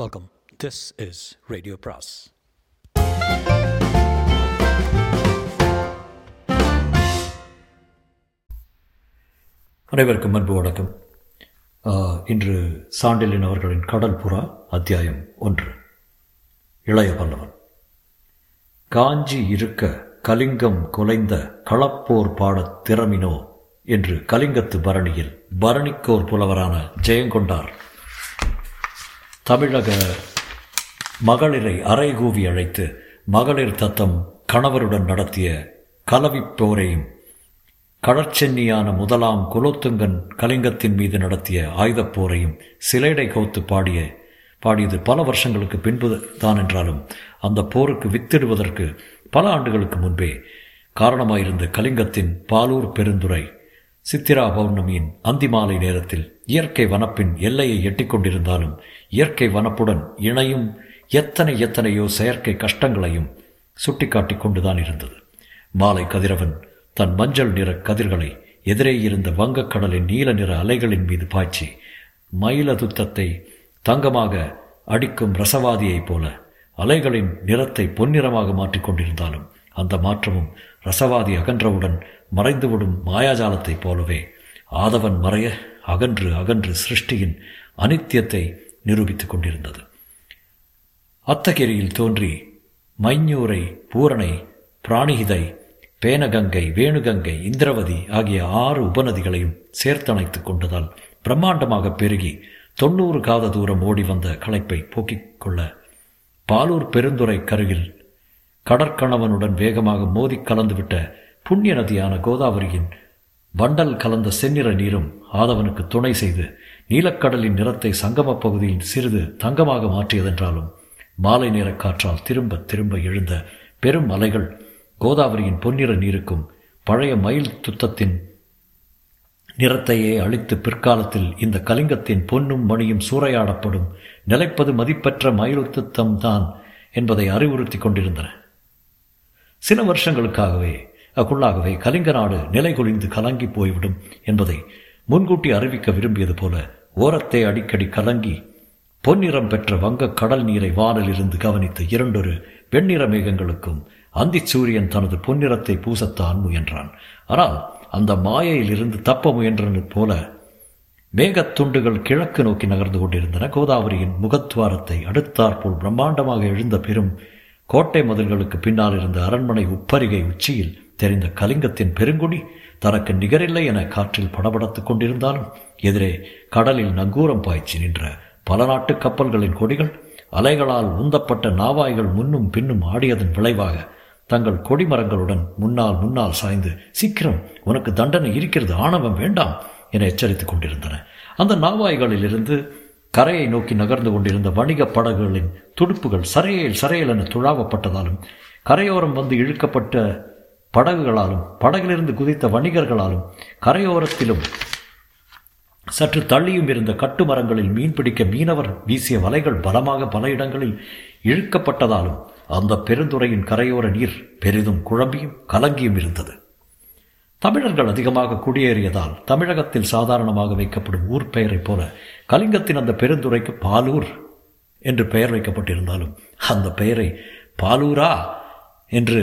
Welcome. This is radio Bros. அனைவருக்கும் அன்பு வணக்கம். இன்று சாந்தலின் அவர்களின் கடல் புறா அத்தியாயம் 1. இளைய பல்லவன். காஞ்சி இருக்க கலிங்கம் குலைந்த களப்போர் பாடத் திறமினோ என்று கலிங்கத்து பரணியில் பரணிக்கோர் புலவரான ஜெயங் கொண்டார் தமிழக மகளிரை அறைகூவி அழைத்து மகளிர் தத்தம் கணவருடன் நடத்திய கலவிப்போரையும் கடற்சென்னியான முதலாம் குலோத்துங்கன் கலிங்கத்தின் மீது நடத்திய ஆயுதப்போரையும் சிலைடை கோத்து பாடியது பல வருஷங்களுக்கு பின்பு தான் என்றாலும் அந்த போருக்கு வித்திடுவதற்கு பல ஆண்டுகளுக்கு முன்பே காரணமாயிருந்த கலிங்கத்தின் பாலூர் பெருந்துறை சித்திரா பௌர்ணமியின் அந்திமாலை நேரத்தில் இயற்கை வனப்பின் எல்லையை எட்டிக்கொண்டிருந்தாலும் இயற்கை வனப்புடன் இணையும் எத்தனையோ செயற்கை கஷ்டங்களையும் சுட்டிக்காட்டி கொண்டுதான் இருந்தது. மாலை கதிரவன் தன் மஞ்சள் நிற கதிர்களை எதிரே இருந்த வங்கக்கடலின் நீல நிற அலைகளின் மீது பாய்ச்சி மயிலதுத்தத்தை தங்கமாக அடிக்கும் ரசவாதியைப் போல அலைகளின் நிறத்தை பொன்னிறமாக மாற்றிக்கொண்டிருந்தாலும் அந்த மாற்றமும் ரசவாதி அகன்றவுடன் மறைந்துவிடும் மாயாஜாலத்தைப் போலவே ஆதவன் மறைய அகன்று சிருஷ்டியின் அனித்தியத்தை நிரூபித்துக் கொண்டிருந்தது. அத்தகிரியில் தோன்றி மைஞ்சூரை, பூரணை, பிராணிகிதை, பேனகங்கை, வேணுகங்கை, இந்திரவதி ஆகிய 6 உபநதிகளையும் சேர்த்தணைத்து கொண்டதால் பிரம்மாண்டமாக பெருகி 90 காத தூரம் ஓடி வந்த களைப்பை போக்கிக் கொள்ள பாலூர் பெருந்துறை கருகில் கடற்கணவனுடன் வேகமாக மோதி கலந்துவிட்ட புண்ணிய நதியான கோதாவரியின் வண்டல் கலந்த செந்நிற நீரும் ஆதவனுக்கு துணை செய்து நீலக்கடலின் நிறத்தை சங்கம பகுதியில் சிறிது தங்கமாக மாற்றியதென்றாலும் மாலை நேர காற்றால் திரும்ப திரும்ப எழுந்த பெரும் அலைகள் கோதாவரியின் பொன்னிற நீருக்கும் பழைய மயில் துத்தத்தின் நிறத்தையே அழித்து பிற்காலத்தில் இந்த கலிங்கத்தின் பொன்னும் மணியும் சூறையாடப்படும் நிலைப்பது மதிப்பற்ற மயிலுத்தம்தான் என்பதை அறிவுறுத்தி கொண்டிருந்தன. சில வருஷங்களுக்குள்ளாகவே கலிங்க நாடு நிலைகுலிந்து கலங்கி போய்விடும் என்பதை முன்கூட்டி அறிவிக்க விரும்பியது போல ஓரத்தை அடிக்கடி கலங்கி பொன்னிறம் பெற்ற வங்க கடல் நீரை வானில் இருந்து கவனித்த 2 வெண்ணிற மேகங்களுக்கும் அந்தி சூரியன் தனது பொன்னிறத்தை பூசத்தான் முயன்றான். ஆனால் அந்த மாயையிலிருந்து தப்ப முயன்றது போல மேகத்துண்டுகள் கிழக்கு நோக்கி நகர்ந்து கொண்டிருந்தன. கோதாவரியின் முகத்வாரத்தை அடுத்தாற்போல் பிரம்மாண்டமாக எழுந்த பெரும் கோட்டை மதில்களுக்கு பின்னால் இருந்த அரண்மனை உப்பரிகை உச்சியில் தெரிந்த கலிங்கத்தின் பெருங்குடி தனக்கு நிகரில்லை என காற்றில் படபடத்து கொண்டிருந்தாலும் எதிரே கடலில் நங்கூரம் பாய்ச்சி நின்ற பல நாட்டு கப்பல்களின் கொடிகள் அலைகளால் உந்தப்பட்ட நாவாய்கள் முன்னும் பின்னும் ஆடியதன் விளைவாக தங்கள் கொடிமரங்களுடன் முன்னால் சாய்ந்து சீக்கிரம் உனக்கு தண்டனை இருக்கிறது, ஆணவம் வேண்டாம் என எச்சரித்துக் கொண்டிருந்தன. அந்த நாவாய்களிலிருந்து கரையை நோக்கி நகர்ந்து கொண்டிருந்த வணிக படகுகளின் துடுப்புகள் சரையில் என துழாவப்பட்டதாலும் கரையோரம் வந்து இழுக்கப்பட்ட படகுகளாலும் படகிலிருந்து குதித்த வணிகர்களாலும் கரையோரத்திலும் சற்று தள்ளியும் இருந்த கட்டுமரங்களில் மீன்பிடிக்க மீனவர் வீசிய வலைகள் பலமாக பல இடங்களில் இழுக்கப்பட்டதாலும் அந்த பெருந்துறையின் கரையோர நீர் பெரிதும் குழம்பியும் கலங்கியும் இருந்தது. தமிழர்கள் அதிகமாக குடியேறியதால் தமிழகத்தில் சாதாரணமாக வைக்கப்படும் ஊர் பெயரைப் போல கலிங்கத்தின் அந்த பெருந்துறைக்கு பாலூர் என்று பெயர் வைக்கப்பட்டிருந்தாலும் அந்த பெயரை பாலூரா என்று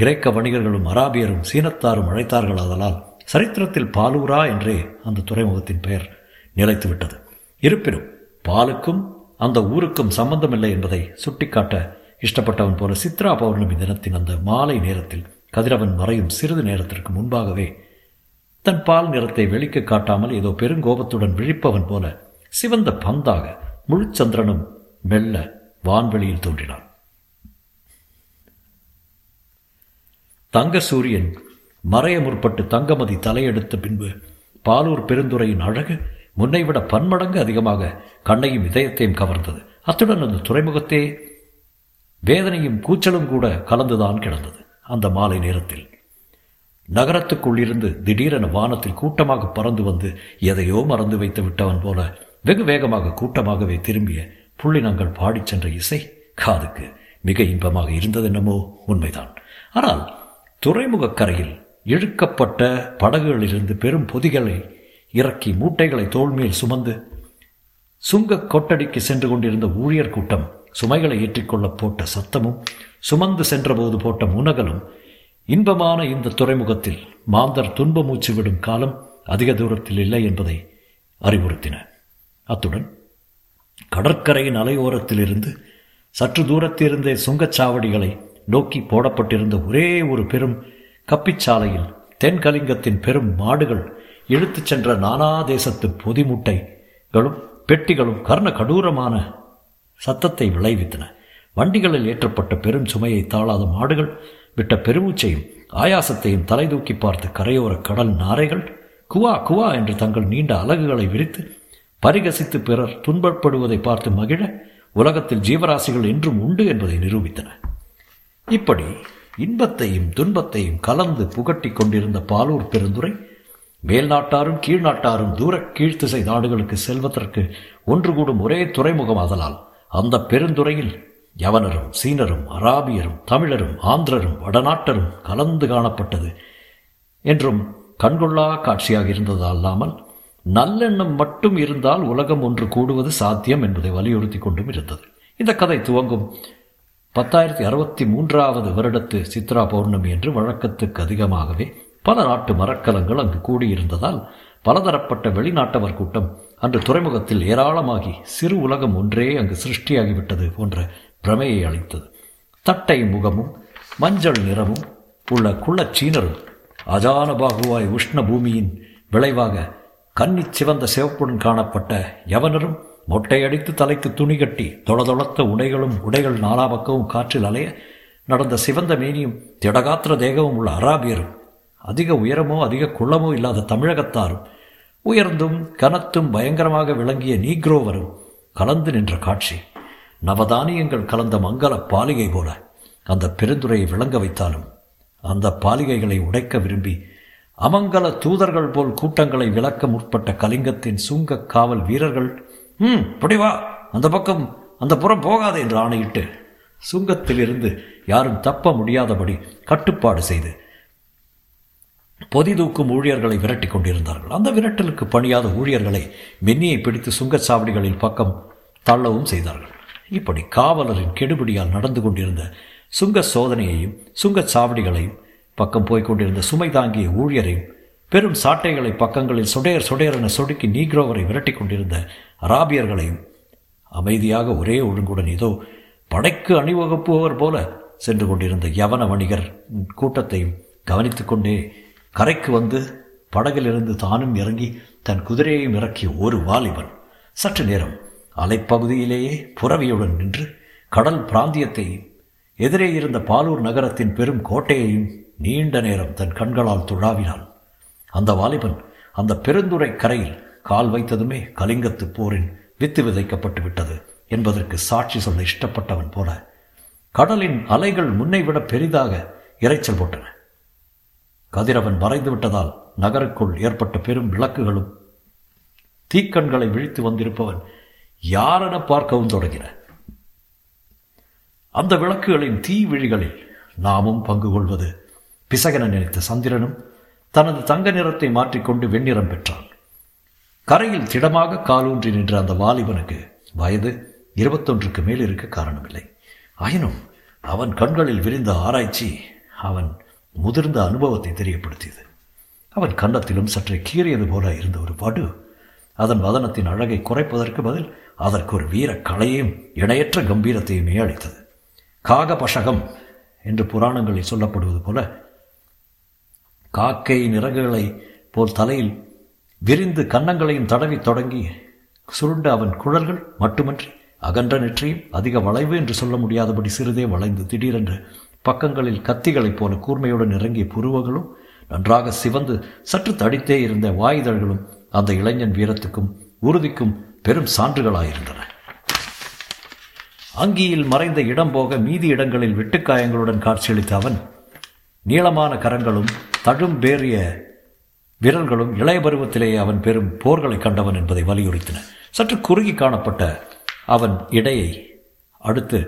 கிரேக்க வணிகர்களும் அராபியரும் சீனத்தாரும் அழைத்தார்கள். அதனால் சரித்திரத்தில் பாலூரா என்றே அந்த துறைமுகத்தின் பெயர் நிலைத்துவிட்டது. இருப்பினும் பாலுக்கும் அந்த ஊருக்கும் சம்பந்தமில்லை என்பதை சுட்டிக்காட்ட இஷ்டப்பட்டவன் போல சித்ரா பௌர்ணமி தினத்தின் அந்த மாலை நேரத்தில் கதிரவன் மறையும் சிறிது நேரத்திற்கு முன்பாகவே தன் பால் நிறத்தை வெளிக்கு காட்டாமல் ஏதோ பெருங்கோபத்துடன் விழிப்பவன் போல சிவந்த பந்தாக முழுச்சந்திரனும் மெல்ல வான்வெளியில் தோன்றினான். தங்க சூரியன் மறைய முற்பட்டு தங்கமதி தலையெடுத்த பின்பு பாலூர் பெருந்துறையின் அழகு முன்னைவிட பன்மடங்கு அதிகமாக கண்ணையும் இதயத்தையும் கவர்ந்தது. அத்துடன் அந்த துறைமுகத்தே வேதனையும் கூச்சலும் கூட கலந்துதான் கிடந்தது. அந்த மாலை நேரத்தில் நகரத்துக்குள்ளிருந்து திடீரென வானத்தில் கூட்டமாக பறந்து வந்து எதையோ மறந்து வைத்து விட்டவன் போல வெகு வேகமாக கூட்டமாகவே திரும்பிய புள்ளினங்கள் பாடிச் சென்ற இசை காதுக்கு மிக இன்பமாக இருந்ததென்னமோ உண்மைதான். ஆனால் துறைமுகக் கரையில் இழுக்கப்பட்ட படகுகளிலிருந்து பெரும் பொதிகளை இறக்கி மூட்டைகளை தோள்மேல் சுமந்து சுங்க கொட்டடிக்கு சென்று கொண்டிருந்த ஊழியர் கூட்டம் சுமைகளை ஏற்றிக்கொள்ள போட்ட சத்தமும் சுமந்து சென்றபோது போட்ட முனகலும் இன்பமான இந்த துறைமுகத்தில் மாந்தர் துன்பமூச்சு விடும் காலம் அதிக தூரத்தில் இல்லை என்பதை அறிவுறுத்தின. அத்துடன் கடற்கரையின் அலையோரத்திலிருந்து சற்று தூரத்திலிருந்தே சுங்கச்சாவடிகளை நோக்கி போடப்பட்டிருந்த ஒரே ஒரு பெரும் கப்பிச்சாலையில் தென்கலிங்கத்தின் பெரும் மாடுகள் இழுத்துச் சென்ற நானா தேசத்து பொதிமுட்டைகளும் பெட்டிகளும் கர்ண கடூரமான சத்தத்தை விளைவித்தன. வண்டிகளில் ஏற்றப்பட்ட பெரும் சுமையை தாளாத மாடுகள் விட்ட பெருமூச்சையும் ஆயாசத்தையும் தலை தூக்கி பார்த்து கரையோர கடல் நாரைகள் குவா குவா என்று தங்கள் நீண்ட அலகுகளை விரித்து பரிகசித்து பிறர் துன்பப்படுவதை பார்த்து மகிழ உலகத்தில் ஜீவராசிகள் என்றும் உண்டு என்பதை நிரூபித்தன. இப்படி இன்பத்தையும் துன்பத்தையும் கலந்து புகட்டி கொண்டிருந்த பாலூர் பெருந்துறை மேல்நாட்டாரும் கீழ்நாட்டாரும் தூர கீழ்த்திசை நாடுகளுக்கு செல்வதற்கு ஒன்று கூடும் ஒரே துறைமுகம். அதனால் அந்த பெருந்துறையில் யவனரும் சீனரும் அராபியரும் தமிழரும் ஆந்திரரும் வடநாட்டரும் கலந்து காணப்பட்டது என்றும் கண்கொள்ளா காட்சியாக இருந்தது அல்லாமல் நல்லெண்ணம் மட்டும் இருந்தால் உலகம் ஒன்று கூடுவது சாத்தியம் என்பதை வலியுறுத்தி கொண்டும் இருந்தது. இந்த கதை துவங்கும் 1063 வருடத்து சித்திரா பௌர்ணமி என்று வழக்கத்துக்கு அதிகமாகவே பல நாட்டு மரக்கலங்கள் அங்கு கூடியிருந்ததால் பலதரப்பட்ட வெளிநாட்டவர் கூட்டம் அன்று துறைமுகத்தில் ஏராளமாகி சிறு உலகம் ஒன்றே அங்கு சிருஷ்டியாகிவிட்டது போன்ற பிரமையை அளித்தது. தட்டை முகமும் மஞ்சள் நிறமும் உள்ள குள்ளச்சீனரும் அஜானபாகுவாய் உஷ்ண பூமியின் விளைவாக கன்னி சிவந்த சிவப்புடன் காணப்பட்ட யவனரும் மொட்டையடித்து தலைக்கு துணி கட்டி தொளதொளத்த உடைகளும் உடைகள் நாலாபக்கவும் காற்றில் அலைய நடந்த சிவந்த மேனியும் திடகாத்திர தேகமும் உள்ள அராபியரும் அதிக உயரமோ அதிக குள்ளமோ இல்லாத தமிழகத்தாரும் உயர்ந்தும் கனத்தும் பயங்கரமாக விளங்கிய நீக்ரோவரும் கலந்து நின்ற காட்சி நவதானியங்கள் கலந்த மங்கள பாலிகை போல அந்த பெருந்துரையை விளங்க வைத்தாலும் அந்த பாலிகைகளை உடைக்க விரும்பி அமங்கல தூதர்கள் போல் கூட்டங்களை விளக்க முற்பட்ட கலிங்கத்தின் சுங்க காவல் வீரர்கள் புடிவா அந்த பக்கம் அந்த புறம் போகாது என்று ஆணையிட்டு சுங்கத்திலிருந்து யாரும் தப்ப முடியாதபடி கட்டுப்பாடு செய்து பொதி தூக்கும் ஊழியர்களை விரட்டி கொண்டிருந்தார்கள். அந்த விரட்டலுக்கு பணியாத ஊழியர்களை மென்னியை பிடித்து சுங்கச்சாவடிகளின் பக்கம் தள்ளவும் செய்தார்கள். இப்படி காவலரின் கெடுபிடியால் நடந்து கொண்டிருந்த சுங்க சோதனையையும் சுங்கச்சாவடிகளையும் பக்கம் போய்கொண்டிருந்த சுமை தாங்கிய ஊழியரையும் பெரும் சாட்டைகளை பக்கங்களில் சுடேர் சுடேர் என சொடுக்கி நீக்ரோவரை விரட்டி கொண்டிருந்த அராபியர்களையும் அமைதியாக ஒரே ஒழுங்குடன் ஏதோ படைக்கு அணிவகுப்புவர் போல சென்று கொண்டிருந்த யவன வணிகர் கூட்டத்தையும் கவனித்து கொண்டே கரைக்கு வந்து படகிலிருந்து தானும் இறங்கி தன் குதிரையையும் இறக்கிய ஒரு வாலிபன் சற்று நேரம் அலைப்பகுதியிலேயே புறவியுடன் நின்று கடல் பிராந்தியத்தையும் எதிரே இருந்த பாலூர் நகரத்தின் பெரும் கோட்டையையும் நீண்ட நேரம் தன் கண்களால் துழாவினான். அந்த வாலிபன் அந்த பெருந்துறை கரையில் கால் வைத்ததுமே கலிங்கத்து போரின் வித்து விதைக்கப்பட்டு விட்டது என்பதற்கு சாட்சி சொல்ல இஷ்டப்பட்டவன் போல கடலின் அலைகள் முன்னை விட பெரிதாக இரைச்சல் போட்டன. கதிரவன் மறைந்து விட்டதால் நகருக்குள் ஏற்பட்ட பெரும் விளக்குகளும் தீக்கண்களை விழித்து வந்திருப்பவன் யாரென பார்க்கவும் தொடங்கின. அந்த விளக்குகளின் தீ விழிகளில் நாமும் பங்கு கொள்வது பிசகன நினைத்த சந்திரனும் தனது தங்க நிறத்தை மாற்றிக்கொண்டு வெண்ணிறம் பெற்றான். கரையில் திடமாக காலூன்றி நின்ற அந்த வாலிபனுக்கு வயது 21க்கு மேல் இருக்க காரணமில்லை. ஆயினும் அவன் கண்களில் விரிந்த ஆராய்ச்சி அவன் முதிர்ந்த அனுபவத்தை தெரியப்படுத்தியது. அவன் கன்னத்திலும் சற்றே கீறியது போல இருந்த ஒரு படு அதன் வதனத்தின் அழகை குறைப்பதற்கு பதில் அதற்கு ஒரு வீர கலையையும் இணையற்ற கம்பீரத்தையுமே அளித்தது. காகபஷகம் என்று புராணங்களில் சொல்லப்படுவது போல காக்கையின் இறகுகளை போல் தலையில் விரிந்து கன்னங்களையும் தடவி தொடங்கி சுருண்ட அவன் குழல்கள் மட்டுமன்றி அகன்ற நெற்றியும் அதிக வளைவு என்று சொல்ல முடியாதபடி சிறிதே வளைந்து திடீரென்று பக்கங்களில் கத்திகளைப் போல கூர்மையுடன் இறங்கிய புருவங்களும் நன்றாக சிவந்து சற்று தடித்தே இருந்த வாயுதழ்களும் அந்த இளைஞன் வீரத்துக்கும் உறுதிக்கும் பெரும் சான்றுகளாயிருந்தன. அங்கியில் மறைந்த இடம் போக மீதி இடங்களில் வெட்டுக்காயங்களுடன் காட்சியளித்த அவன் நீளமான கரங்களும் தழும்பேறிய விரல்களும் இளைய பருவத்திலேயே அவன் பெரும் போர்களை கண்டவன் என்பதை வலியுறுத்தின. சற்று குறுகி காணப்பட்ட அவன் இடையை அடுத்து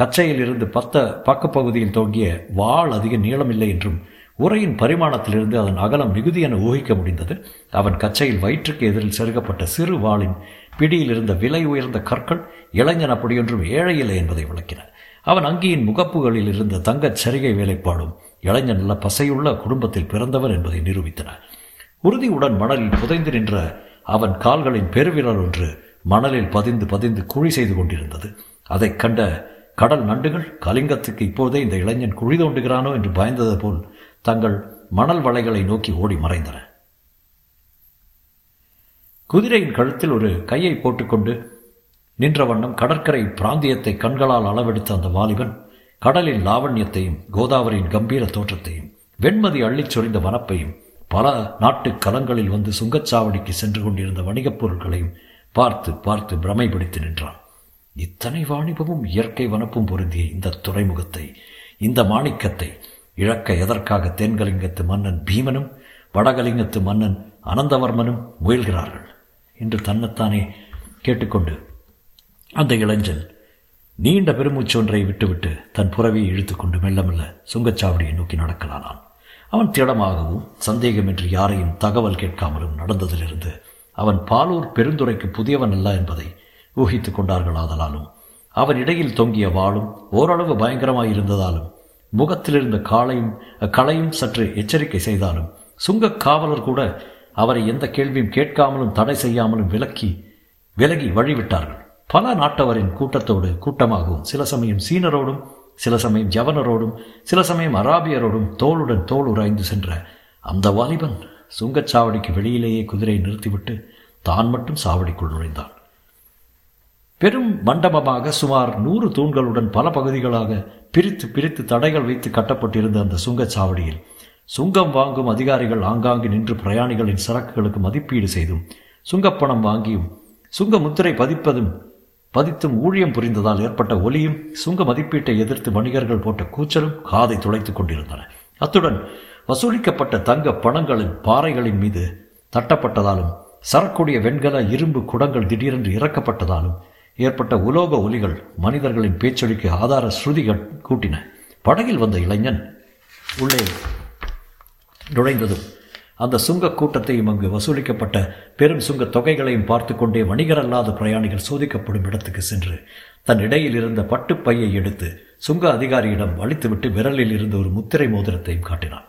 கச்சையில் இருந்து பக்கப்பகுதியில் தோங்கிய வாள் அதிக நீளமில்லை என்றும் உரையின் பரிமாணத்திலிருந்து அதன் அகலம் மிகுதி என ஊகிக்க முடிந்தது. அவன் கச்சையில் வயிற்றுக்கு எதிரில் செருகப்பட்ட சிறு வாளின் பிடியில் இருந்த விலை உயர்ந்த கற்கள் இளைஞன் அப்படியொன்றும் ஏழையில்லை என்பதை விளக்கின. அவன் அங்கியின் முகப்புகளில் இருந்த தங்கச் சரிகை வேலைப்பாடும் இளைஞன் நல்ல பசையுள்ள குடும்பத்தில் பிறந்தவர் என்பதை நிரூபித்தன. உறுதியுடன் மணலில் புதைந்து நின்ற அவன் கால்களின் பெருவிரல் ஒன்று மணலில் பதிந்து பதிந்து குழி செய்து கொண்டிருந்தது. அதை கண்ட கடல் நண்டுகள் கலிங்கத்துக்கு இப்போதே இந்த இளைஞன் குழி தோண்டுகிறானோ என்று பயந்தது போல் தங்கள் மணல் வளைகளை நோக்கி ஓடி மறைந்தன. குதிரையின் கழுத்தில் ஒரு கையை போட்டுக்கொண்டு நின்ற வண்ணம் கடற்கரை பிராந்தியத்தை கண்களால் அளவெடுத்த அந்த வாலிபன் கடலின் லாவண்யத்தையும் கோதாவரியின் கம்பீர தோற்றத்தையும் வெண்மதி அள்ளிச் சொறிந்த வனப்பையும் பல நாட்டு கலங்களில் வந்து சுங்கச்சாவடிக்கு சென்று கொண்டிருந்த வணிகப் பொருட்களையும் பார்த்து பார்த்து பிரமை பிடித்து நின்றான். இத்தனை வாணிபமும் இயற்கை வனப்பும் பொருந்திய இந்த துறைமுகத்தை, இந்த மாணிக்கத்தை இழக்க எதற்காக தென்கலிங்கத்து மன்னன் பீமனும் வடகலிங்கத்து மன்னன் அனந்தவர்மனும் முயல்கிறார்கள் என்று தன்னைத்தானே கேட்டுக்கொண்டு அந்த இளைஞன் நீண்ட பெருமூச்சொன்றை விட்டுவிட்டு தன் புறவியை இழுத்துக்கொண்டு மெல்ல மெல்ல சுங்கச்சாவடியை நோக்கி நடக்கலானான். அவன் திடமாகவும் சந்தேகமின்றி யாரையும் தகவல் கேட்காமலும் நடந்ததிலிருந்து அவன் பாலூர் பெருந்துறைக்கு புதியவன் அல்ல என்பதை ஊகித்து கொண்டார்கள். ஆதலாலும் அவன் இடையில் தொங்கிய வாளும் ஓரளவு பயங்கரமாயிருந்ததாலும் முகத்திலிருந்த களையும் சற்று எச்சரிக்கை செய்தாலும் சுங்க காவலர் கூட அவரை எந்த கேள்வியும் கேட்காமலும் தடை செய்யாமலும் விலகி வழிவிட்டார்கள். பல நாட்டவரின் கூட்டத்தோடு கூட்டமாகவும் சில சமயம் சீனரோடும் சில சமயம் யவனரோடும் சில சமயம் அராபியரோடும் தோளுடன் தோல் உராய்ந்து சென்ற அந்த வாலிபன் சுங்கச்சாவடிக்கு வெளியிலேயே குதிரையை நிறுத்திவிட்டு தான் மட்டும் சாவடிக்குள் நுழைந்தான். பெரும் மண்டபமாக சுமார் 100 தூண்களுடன் பல பகுதிகளாக பிரித்து பிரித்து தடைகள் வைத்து கட்டப்பட்டிருந்த அந்த சுங்கச்சாவடியில் சுங்கம் வாங்கும் அதிகாரிகள் ஆங்காங்கு நின்று பிரயாணிகளின் சரக்குகளுக்கு மதிப்பீடு செய்தும் சுங்கப்பணம் வாங்கியும் சுங்க முத்திரை பதித்தும் ஊழியம் புரிந்ததால் ஏற்பட்ட ஒலியும் சுங்க மதிப்பீட்டை எதிர்த்து வணிகர்கள் போட்ட கூச்சலும் காதை துளைத்து கொண்டிருந்தன. அத்துடன் வசூலிக்கப்பட்ட தங்க பணங்களின் பாறைகளின் மீது தட்டப்பட்டதாலும் சரக்குடைய வெண்கல இரும்பு குடங்கள் திடீரென்று இறக்கப்பட்டதாலும் ஏற்பட்ட உலோக ஒலிகள் மனிதர்களின் பேச்சொலிக்கு ஆதார ஸ்ருதிகள் கூட்டின. படகில் வந்த இளைஞன் உள்ளே நுழைந்ததும் அந்த சுங்க கூட்டத்தையும் அங்கு வசூலிக்கப்பட்ட பெரும் சுங்க தொகைகளையும் பார்த்து கொண்டே வணிகர் அல்லாத பிரயாணிகள் சோதிக்கப்படும் இடத்துக்கு சென்று தன் இடையில் இருந்த பட்டுப்பையை எடுத்து சுங்க அதிகாரியிடம் அளித்துவிட்டு விரலில் இருந்த ஒரு முத்திரை மோதிரத்தையும் காட்டினான்.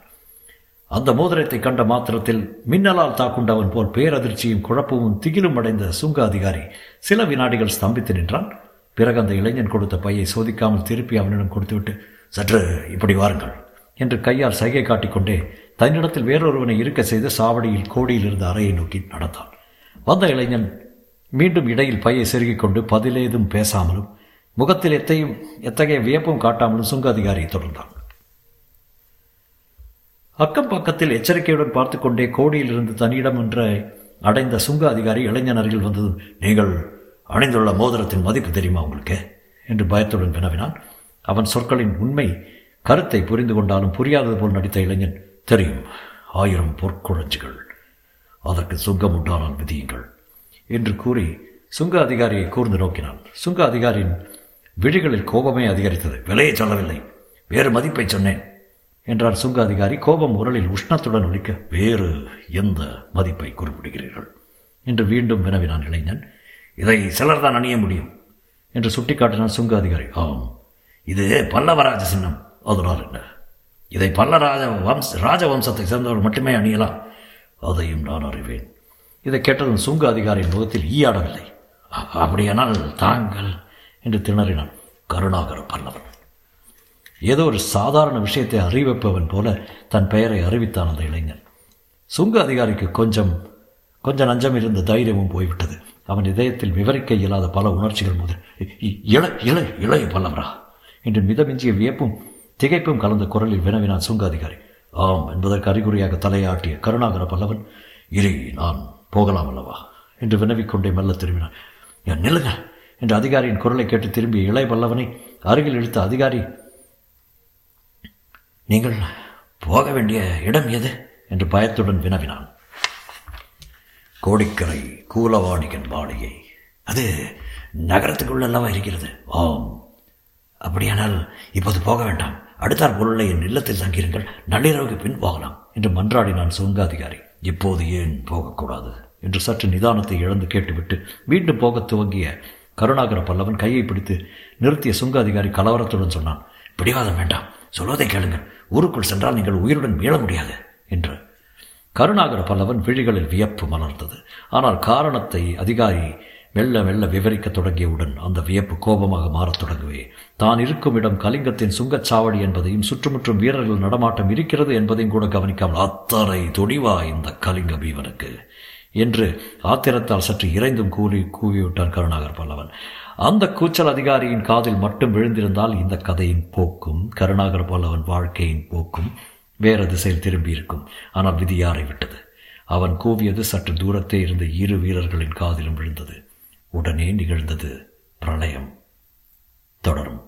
அந்த மோதிரத்தை கண்ட மாத்திரத்தில் மின்னலால் தாக்குண்டவன் போல் பேரதிர்ச்சியும் குழப்பமும் திகிலும் அடைந்த சுங்க அதிகாரி சில வினாடிகள் ஸ்தம்பித்து நின்றான். பிறகு அந்த இளைஞன் கொடுத்த பையை சோதிக்காமல் திருப்பி அவனிடம் கொடுத்துவிட்டு சற்று இப்படி வாருங்கள் என்று கையால் சைகை காட்டிக்கொண்டே தன்னிடத்தில் வேறொருவனை இருக்க செய்து சாவடியில் கோடியில் இருந்த அறையை நோக்கி நடந்தான். வந்த இளைஞன் மீண்டும் இடையில் பையை செருகிக் கொண்டு பதிலேதும் பேசாமலும் முகத்தில் எத்தகைய வியப்பும் காட்டாமலும் சுங்க அதிகாரியை தொடர்ந்தான். அக்கம் பக்கத்தில் எச்சரிக்கையுடன் பார்த்து கொண்டே கோடியில் இருந்து தன்னிடம் ஒன்றை அடைந்த சுங்க அதிகாரி இளைஞன் அருகில் வந்ததும் நீங்கள் அணிந்துள்ள மோதிரத்தின் மதிப்பு தெரியுமா உங்களுக்கு என்று பயத்துடன் வினவினான். அவன் சொற்களின் உண்மை கருத்தை புரிந்து கொண்டாலும் புரியாதது போல் நடித்த இளைஞன் தெரியும் 1000 பொற்குழஞ்சுகள் அதற்கு சுங்கம் உண்டானால் விதியுங்கள் என்று கூறி சுங்க அதிகாரியை கூர்ந்து நோக்கினான். சுங்க அதிகாரியின் விழிகளில் கோபமே அதிகரித்தது. விலையை சொல்லவில்லை, வேறு மதிப்பை சொன்னேன் என்றார் சுங்க அதிகாரி. கோபம் உரலில் உஷ்ணத்துடன் ஒலிக்க வேறு எந்த மதிப்பை குறிப்பிடுகிறீர்கள் என்று மீண்டும் வினவினான் இளைஞன். இதை சிலர்தான் அணிய முடியும் என்று சுட்டிக்காட்டினார் சுங்க அதிகாரி. ஆம், இது பல்லவராஜ சின்னம், அதனால் என்ன, இதை பல்லவராஜ ராஜவம்சத்தை சேர்ந்தவர் மட்டுமே அணியலாம், அதையும் நான் அறிவேன். இதை கேட்டதும் சுங்க அதிகாரியின் முகத்தில் ஈயாடவில்லை. அப்படியானால் தாங்கள் என்று திணறினான். கருணாகர பல்லவன். ஏதோ ஒரு சாதாரண விஷயத்தை அறிவிப்பவன் போல தன் பெயரை அறிவித்தான் அந்த இளைஞன். சுங்க அதிகாரிக்கு கொஞ்சம் நஞ்சம் இருந்த தைரியமும் போய்விட்டது. அவன் இதயத்தில் விவரிக்க இயலாத பல உணர்ச்சிகள் இளைய பல்லவரா என்று மிதமிஞ்சிய வியப்பும் திகைப்பும் கலந்த குரலில் வினவினான் சுங்க அதிகாரி. ஆம் என்பதற்கு அறிகுறியாக தலையாட்டிய கருணாகர பல்லவன் இறை நான் போகலாம் அல்லவா என்று வினவிக்கொண்டே மெல்ல திரும்பினான். என் நில்லுங்க என்று அதிகாரியின் குரலை கேட்டு திரும்பிய இளைய பல்லவனை அருகில் இழுத்த அதிகாரி நீங்கள் போக வேண்டிய இடம் எது என்று பயத்துடன் வினவினான். கோடிக்கரை கூலவாணிகன் மாளிகை, அது நகரத்துக்குள்ளல்லவா இருக்கிறது. ஆம், அப்படியானால் இப்போது போக வேண்டாம், அடுத்தார் பொருளை என் இல்லத்தில் தங்கியிருங்கள், நள்ளிரவுக்கு பின் போகலாம் என்று மன்றாடினான் சுங்க அதிகாரி. இப்போது ஏன் போகக்கூடாது என்று சற்று நிதானத்தை இழந்து கேட்டுவிட்டு மீண்டும் போக துவங்கிய கருணாகர பல்லவன் கையை பிடித்து நிறுத்திய சுங்க அதிகாரி கலவரத்துடன் சொன்னான், பிடிவாதம் வேண்டாம், சொல்வதை கேளுங்கள், ஊருக்குள் சென்றால் நீங்கள் உயிருடன் மீள முடியாது என்று. கருணாகர பல்லவன் விழிகளில் வியப்பு மலர்ந்தது. ஆனால் காரணத்தை அதிகாரி மெல்ல மெல்ல விவரிக்க தொடங்கியவுடன் அந்த வியப்பு கோபமாக மாறத் தொடங்கவே, தான் இருக்கும் இடம் கலிங்கத்தின் சுங்கச்சாவடி என்பதையும் சுற்றுமுற்றும் வீரர்கள் நடமாட்டம் இருக்கிறது என்பதையும் கூட கவனிக்காமல் அத்தரை துணிவா இந்த கலிங்க பீவனுக்கு என்று ஆத்திரத்தால் சற்று இறைந்தும் கூவிவிட்டார் கருணாகர் பல்லவன். அந்த கூச்சல் அதிகாரியின் காதில் மட்டும் விழுந்திருந்தால் இந்த கதையின் போக்கும் கருணாகர் பல்லவன் வாழ்க்கையின் போக்கும் வேறு திசையில் திரும்பியிருக்கும். ஆனால் விதி யாரை விட்டது? அவன் கூவியது சற்று தூரத்தே இருந்த இரு வீரர்களின் காதிலும் விழுந்தது. உடனே நிகழ்ந்தது பிரளயம். தொடரும்.